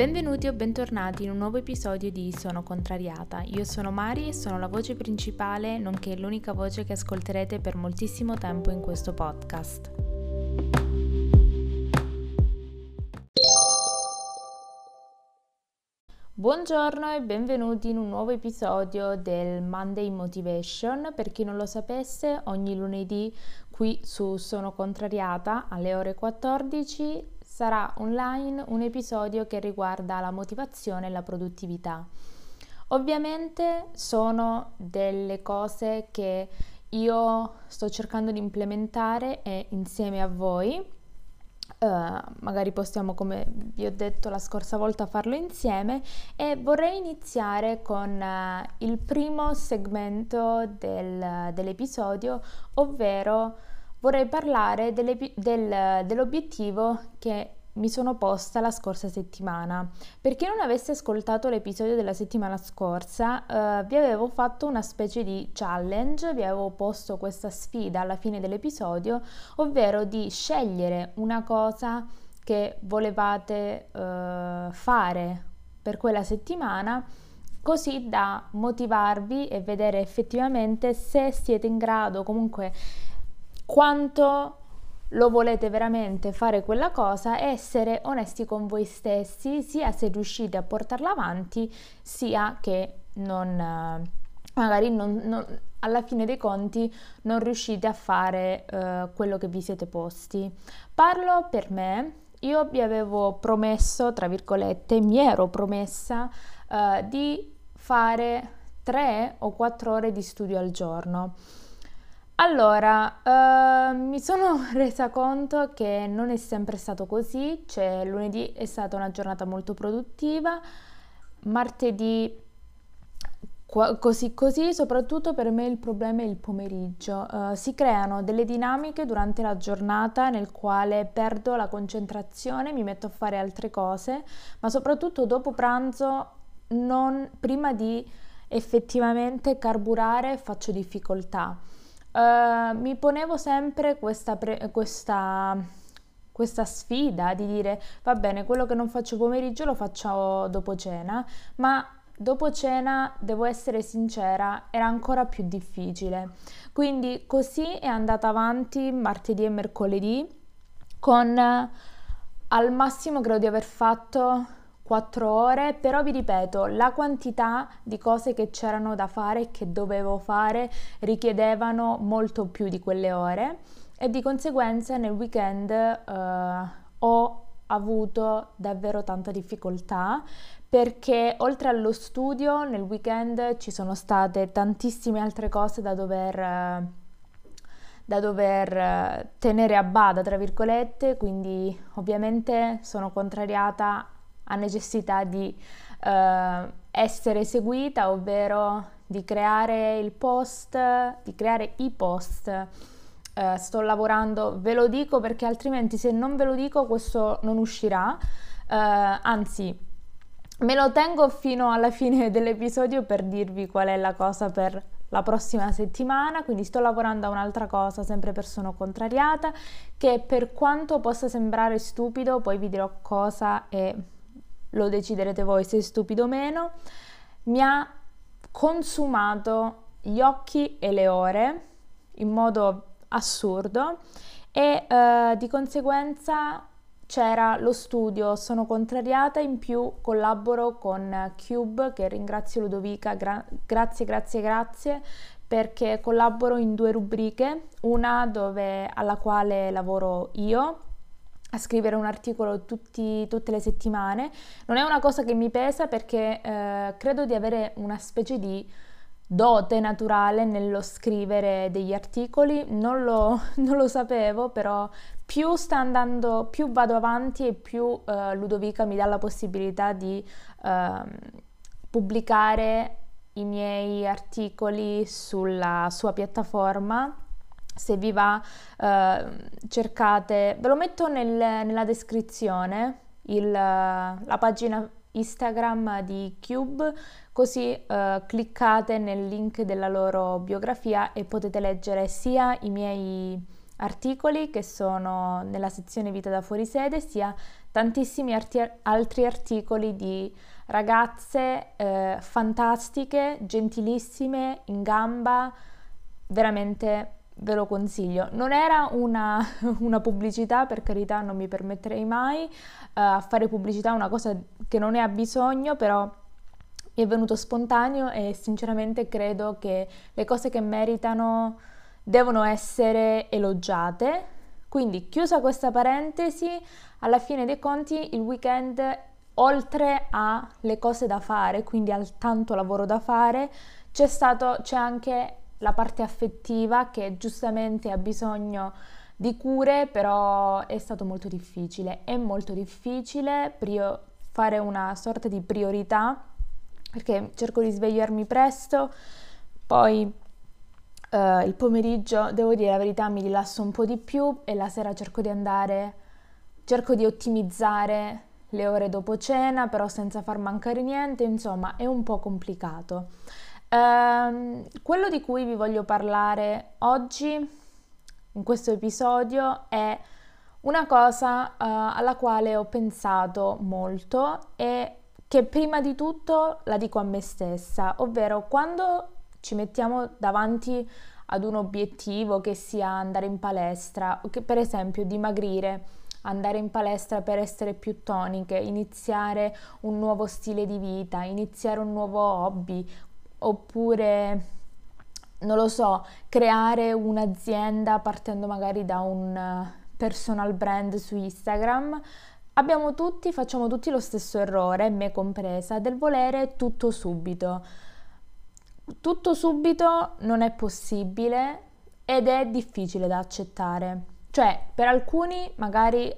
Benvenuti o bentornati in un nuovo episodio di Sono Contrariata. Io sono Mari e sono la voce principale, nonché l'unica voce che ascolterete per moltissimo tempo in questo podcast. Buongiorno e benvenuti in un nuovo episodio del Monday Motivation. Per chi non lo sapesse, ogni lunedì qui su Sono Contrariata alle ore 14 sarà online un episodio che riguarda la motivazione e la produttività. Ovviamente sono delle cose che io sto cercando di implementare e insieme a voi magari possiamo, come vi ho detto la scorsa volta, farlo insieme, e vorrei iniziare con il primo segmento dell'episodio, ovvero vorrei parlare dell'obiettivo che mi sono posta la scorsa settimana. Per chi non avesse ascoltato l'episodio della settimana scorsa, vi avevo fatto una specie di challenge, vi avevo posto questa sfida alla fine dell'episodio, ovvero di scegliere una cosa che volevate fare per quella settimana, così da motivarvi e vedere effettivamente se siete in grado, comunque quanto lo volete veramente fare quella cosa, e essere onesti con voi stessi, sia se riuscite a portarla avanti, sia che non alla fine dei conti non riuscite a fare quello che vi siete posti. Parlo per me. Io vi avevo promesso, tra virgolette, mi ero promessa di fare 3 o 4 ore di studio al giorno. Allora, mi sono resa conto che non è sempre stato così, cioè lunedì è stata una giornata molto produttiva, martedì così, soprattutto per me il problema è il pomeriggio. Si creano delle dinamiche durante la giornata nel quale perdo la concentrazione, mi metto a fare altre cose, ma soprattutto dopo pranzo, prima di effettivamente carburare, faccio difficoltà. Mi ponevo sempre questa sfida di dire: va bene, quello che non faccio pomeriggio lo faccio dopo cena, ma dopo cena, devo essere sincera, era ancora più difficile. Quindi così è andata avanti martedì e mercoledì, con al massimo credo di aver fatto 4 ore, però vi ripeto, la quantità di cose che c'erano da fare e che dovevo fare richiedevano molto più di quelle ore, e di conseguenza nel weekend ho avuto davvero tanta difficoltà, perché oltre allo studio nel weekend ci sono state tantissime altre cose da dover tenere a bada, tra virgolette, quindi ovviamente Sono Contrariata ha necessità di essere seguita, ovvero di creare i post. Sto lavorando, ve lo dico, perché altrimenti se non ve lo dico questo non uscirà, anzi me lo tengo fino alla fine dell'episodio per dirvi qual è la cosa per la prossima settimana. Quindi sto lavorando a un'altra cosa, sempre per Sono Contrariata, che per quanto possa sembrare stupido, poi vi dirò cosa è, lo deciderete voi se è stupido o meno, mi ha consumato gli occhi e le ore in modo assurdo, e di conseguenza c'era lo studio Sono Contrariata, in più collaboro con Cube, che ringrazio Ludovica, grazie, perché collaboro in 2 rubriche, una alla quale lavoro io a scrivere un articolo tutte le settimane. Non è una cosa che mi pesa, perché credo di avere una specie di dote naturale nello scrivere degli articoli, non lo sapevo, però più sta andando, più vado avanti e più Ludovica mi dà la possibilità di pubblicare i miei articoli sulla sua piattaforma. Se vi va, cercate, ve lo metto nella descrizione, la pagina Instagram di Cube, così cliccate nel link della loro biografia e potete leggere sia i miei articoli che sono nella sezione Vita da fuori sede, sia tantissimi altri articoli di ragazze fantastiche, gentilissime, in gamba, veramente ve lo consiglio. Non era una pubblicità, per carità, non mi permetterei mai a fare pubblicità, una cosa che non ne ha bisogno, però mi è venuto spontaneo e sinceramente credo che le cose che meritano devono essere elogiate. Quindi, chiusa questa parentesi, alla fine dei conti il weekend, oltre alle cose da fare, quindi al tanto lavoro da fare, c'è anche la parte affettiva che giustamente ha bisogno di cure, però è stato molto difficile. È molto difficile fare una sorta di priorità, perché cerco di svegliarmi presto, poi il pomeriggio, devo dire la verità, mi rilasso un po' di più e la sera cerco di ottimizzare le ore dopo cena, però senza far mancare niente, insomma è un po' complicato. Quello di cui vi voglio parlare oggi, in questo episodio, è una cosa alla quale ho pensato molto e che prima di tutto la dico a me stessa, ovvero quando ci mettiamo davanti ad un obiettivo, che sia andare in palestra, che per esempio dimagrire, andare in palestra per essere più toniche, iniziare un nuovo stile di vita, iniziare un nuovo hobby, oppure, non lo so, creare un'azienda partendo magari da un personal brand su Instagram, facciamo tutti lo stesso errore, me compresa, del volere tutto subito. Tutto subito non è possibile ed è difficile da accettare. Cioè, per alcuni magari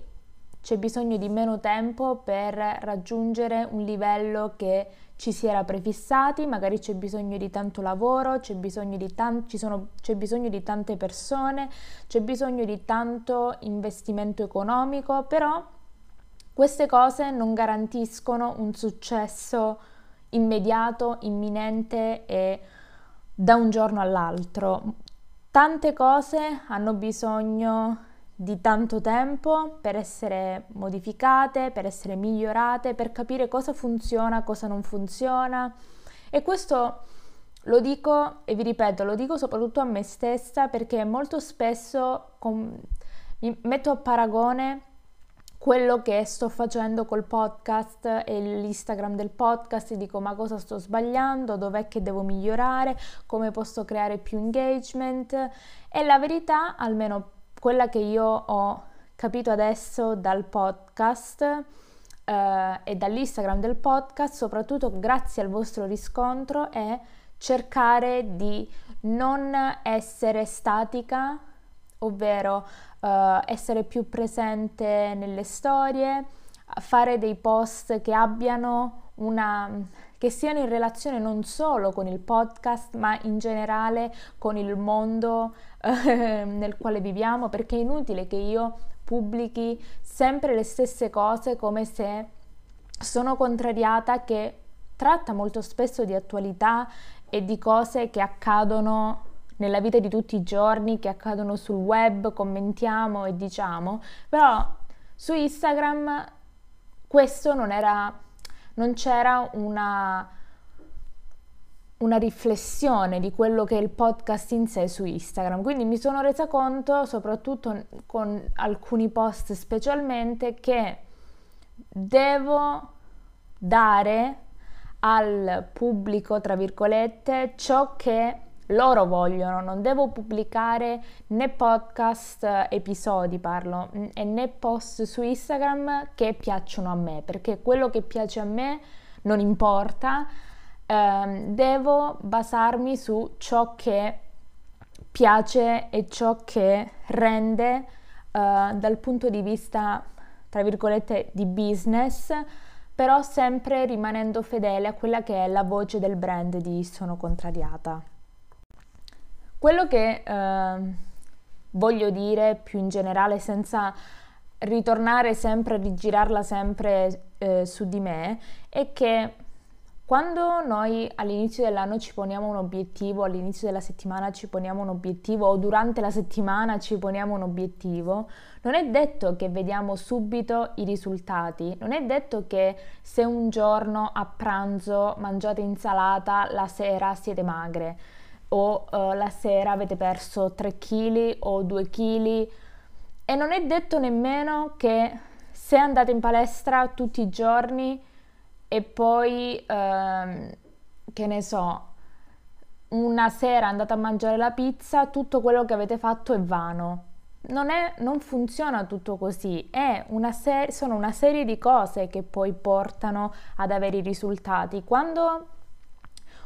c'è bisogno di meno tempo per raggiungere un livello che ci si era prefissati, magari c'è bisogno di tanto lavoro, c'è bisogno di tante persone, c'è bisogno di tanto investimento economico, però queste cose non garantiscono un successo immediato, imminente e da un giorno all'altro. Tante cose hanno bisogno di tanto tempo per essere modificate, per essere migliorate, per capire cosa funziona, cosa non funziona. E questo lo dico e vi ripeto, lo dico soprattutto a me stessa, perché molto spesso mi metto a paragone quello che sto facendo col podcast e l'Instagram del podcast e dico: ma cosa sto sbagliando, dov'è che devo migliorare, come posso creare più engagement? E la verità, almeno quella che io ho capito adesso dal podcast e dall'Instagram del podcast, soprattutto grazie al vostro riscontro, è cercare di non essere statica, ovvero essere più presente nelle storie, fare dei post che che siano in relazione non solo con il podcast, ma in generale con il mondo nel quale viviamo, perché è inutile che io pubblichi sempre le stesse cose, come se Sono Contrariata, che tratta molto spesso di attualità e di cose che accadono nella vita di tutti i giorni, che accadono sul web, commentiamo e diciamo, però su Instagram questo non c'era una riflessione di quello che è il podcast in sé su Instagram. Quindi mi sono resa conto, soprattutto con alcuni post specialmente, che devo dare al pubblico, tra virgolette, ciò che loro vogliono. Non devo pubblicare né podcast, episodi parlo, e né post su Instagram che piacciono a me, perché quello che piace a me non importa. Devo basarmi su ciò che piace e ciò che rende dal punto di vista, tra virgolette, di business, però sempre rimanendo fedele a quella che è la voce del brand di Sono Contrariata. Quello che voglio dire più in generale, senza ritornare sempre, rigirarla sempre su di me, è che Quando noi all'inizio dell'anno ci poniamo un obiettivo, all'inizio della settimana ci poniamo un obiettivo o durante la settimana ci poniamo un obiettivo, non è detto che vediamo subito i risultati, non è detto che se un giorno a pranzo mangiate insalata, la sera siete magre o la sera avete perso 3 kg o 2 kg e non è detto nemmeno che se andate in palestra tutti i giorni e poi, che ne so, una sera andate a mangiare la pizza, tutto quello che avete fatto è vano. Non funziona tutto così, sono una serie di cose che poi portano ad avere i risultati. Quando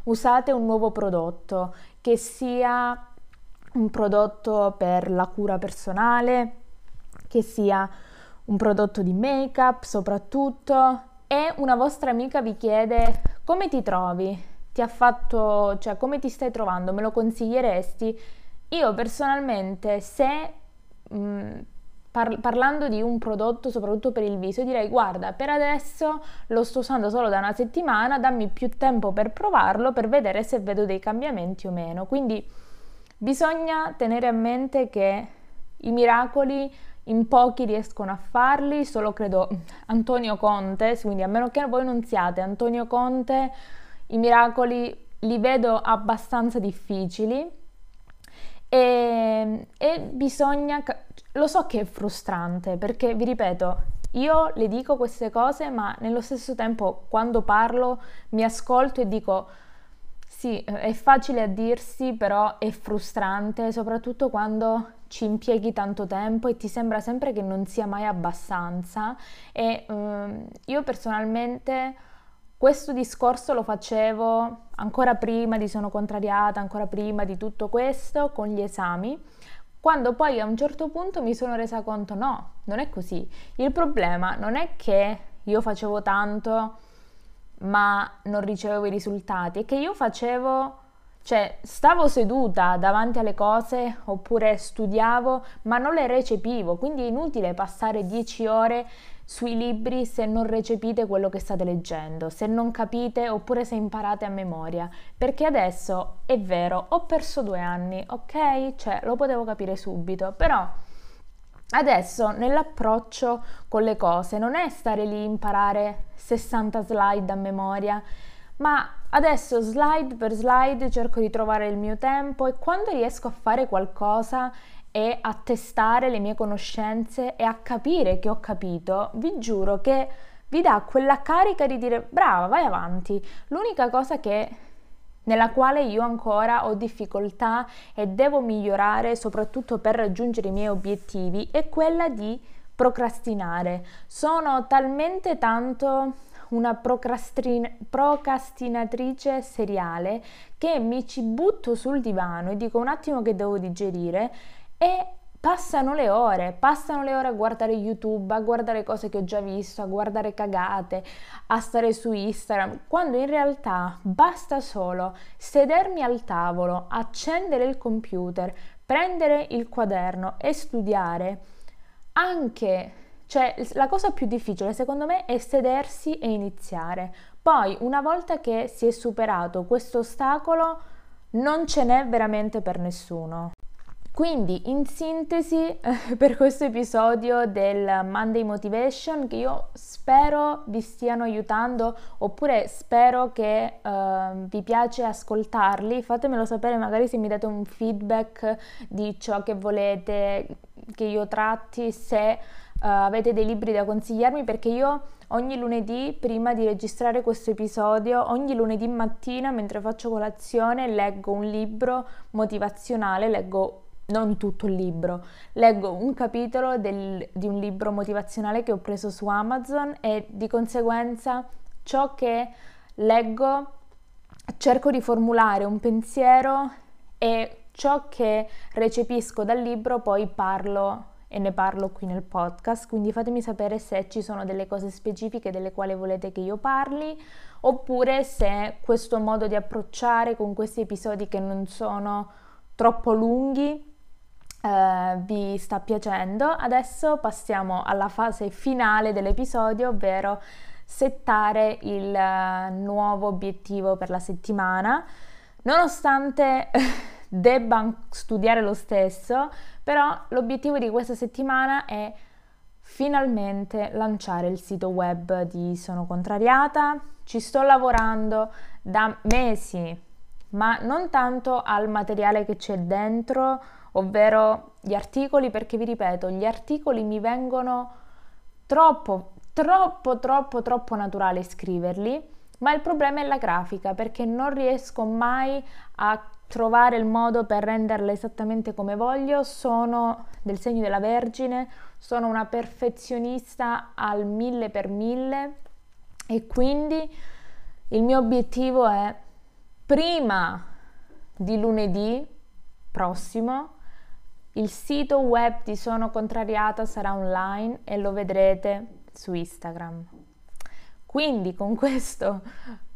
usate un nuovo prodotto, che sia un prodotto per la cura personale, che sia un prodotto di make-up soprattutto, e una vostra amica vi chiede come ti trovi, come ti stai trovando, me lo consiglieresti? Io personalmente, se parlando di un prodotto soprattutto per il viso, direi guarda, per adesso lo sto usando solo da una settimana, dammi più tempo per provarlo, per vedere se vedo dei cambiamenti o meno. Quindi bisogna tenere a mente che i miracoli in pochi riescono a farli, solo credo Antonio Conte, quindi a meno che voi non siate Antonio Conte, i miracoli li vedo abbastanza difficili e bisogna, lo so che è frustrante perché vi ripeto, io le dico queste cose ma nello stesso tempo quando parlo mi ascolto e dico sì, è facile a dirsi, però è frustrante, soprattutto quando ci impieghi tanto tempo e ti sembra sempre che non sia mai abbastanza. E io personalmente questo discorso lo facevo ancora prima di Sono Contrariata, ancora prima di tutto questo, con gli esami, quando poi a un certo punto mi sono resa conto no, non è così. Il problema non è che io facevo tanto ma non ricevevo i risultati, è che io facevo, cioè stavo seduta davanti alle cose oppure studiavo ma non le recepivo, quindi è inutile passare 10 ore sui libri se non recepite quello che state leggendo, se non capite oppure se imparate a memoria, perché adesso è vero, ho perso 2 anni, ok? Cioè lo potevo capire subito, però adesso nell'approccio con le cose non è stare lì a imparare 60 slide a memoria, ma adesso slide per slide cerco di trovare il mio tempo e quando riesco a fare qualcosa e a testare le mie conoscenze e a capire che ho capito, vi giuro che vi dà quella carica di dire brava, vai avanti. L'unica cosa nella quale io ancora ho difficoltà e devo migliorare soprattutto per raggiungere i miei obiettivi è quella di procrastinare. Sono talmente tanto una procrastinatrice seriale che mi ci butto sul divano e dico un attimo che devo digerire e passano le ore a guardare YouTube, a guardare cose che ho già visto, a guardare cagate, a stare su Instagram, quando in realtà basta solo sedermi al tavolo, accendere il computer, prendere il quaderno e studiare. Anche, cioè, la cosa più difficile secondo me è sedersi e iniziare. Poi, una volta che si è superato questo ostacolo, non ce n'è veramente per nessuno. Quindi in sintesi per questo episodio del Monday Motivation, che io spero vi stiano aiutando oppure spero che vi piace ascoltarli, fatemelo sapere magari se mi date un feedback di ciò che volete che io tratti, se avete dei libri da consigliarmi, perché io ogni lunedì prima di registrare questo episodio, ogni lunedì mattina mentre faccio colazione leggo un libro motivazionale, non tutto il libro, leggo un capitolo di un libro motivazionale che ho preso su Amazon e di conseguenza ciò che leggo cerco di formulare un pensiero e ciò che recepisco dal libro poi parlo e ne parlo qui nel podcast, quindi fatemi sapere se ci sono delle cose specifiche delle quali volete che io parli oppure se questo modo di approcciare con questi episodi che non sono troppo lunghi vi sta piacendo. Adesso passiamo alla fase finale dell'episodio, ovvero settare il nuovo obiettivo per la settimana, nonostante debba studiare lo stesso, però l'obiettivo di questa settimana è finalmente lanciare il sito web di Sono Contrariata. Ci sto lavorando da mesi, ma non tanto al materiale che c'è dentro, ovvero gli articoli, perché vi ripeto, gli articoli mi vengono troppo naturale scriverli, ma il problema è la grafica, perché non riesco mai a trovare il modo per renderla esattamente come voglio. Sono del segno della Vergine, sono una perfezionista al 1000 per 1000 e quindi il mio obiettivo è prima di lunedì prossimo il sito web di Sono Contrariata sarà online e lo vedrete su Instagram. Quindi con questo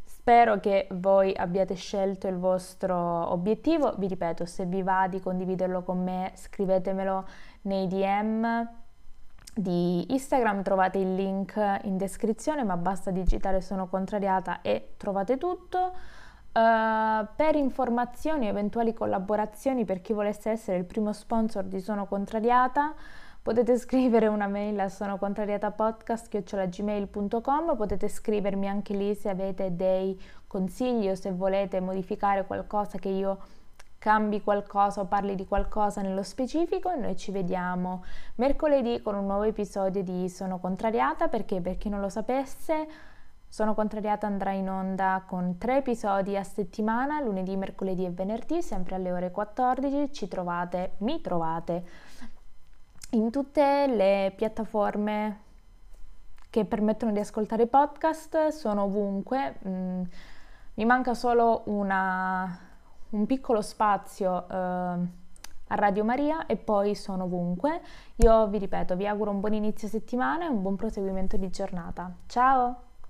spero che voi abbiate scelto il vostro obiettivo. Vi ripeto, se vi va di condividerlo con me, scrivetemelo nei DM di Instagram, trovate il link in descrizione, ma basta digitare Sono Contrariata e trovate tutto. Per informazioni o eventuali collaborazioni, per chi volesse essere il primo sponsor di Sono Contrariata, potete scrivere una mail a sonocontrariatapodcast@gmail.com. Potete scrivermi anche lì se avete dei consigli o se volete modificare qualcosa, che io cambi qualcosa o parli di qualcosa nello specifico. E noi ci vediamo mercoledì con un nuovo episodio di Sono Contrariata, perché per chi non lo sapesse, Sono Contrariata andrà in onda con 3 episodi a settimana, lunedì, mercoledì e venerdì, sempre alle ore 14. Mi trovate in tutte le piattaforme che permettono di ascoltare podcast, sono ovunque. Mi manca solo un piccolo spazio a Radio Maria e poi sono ovunque. Io vi ripeto, vi auguro un buon inizio settimana e un buon proseguimento di giornata. Ciao!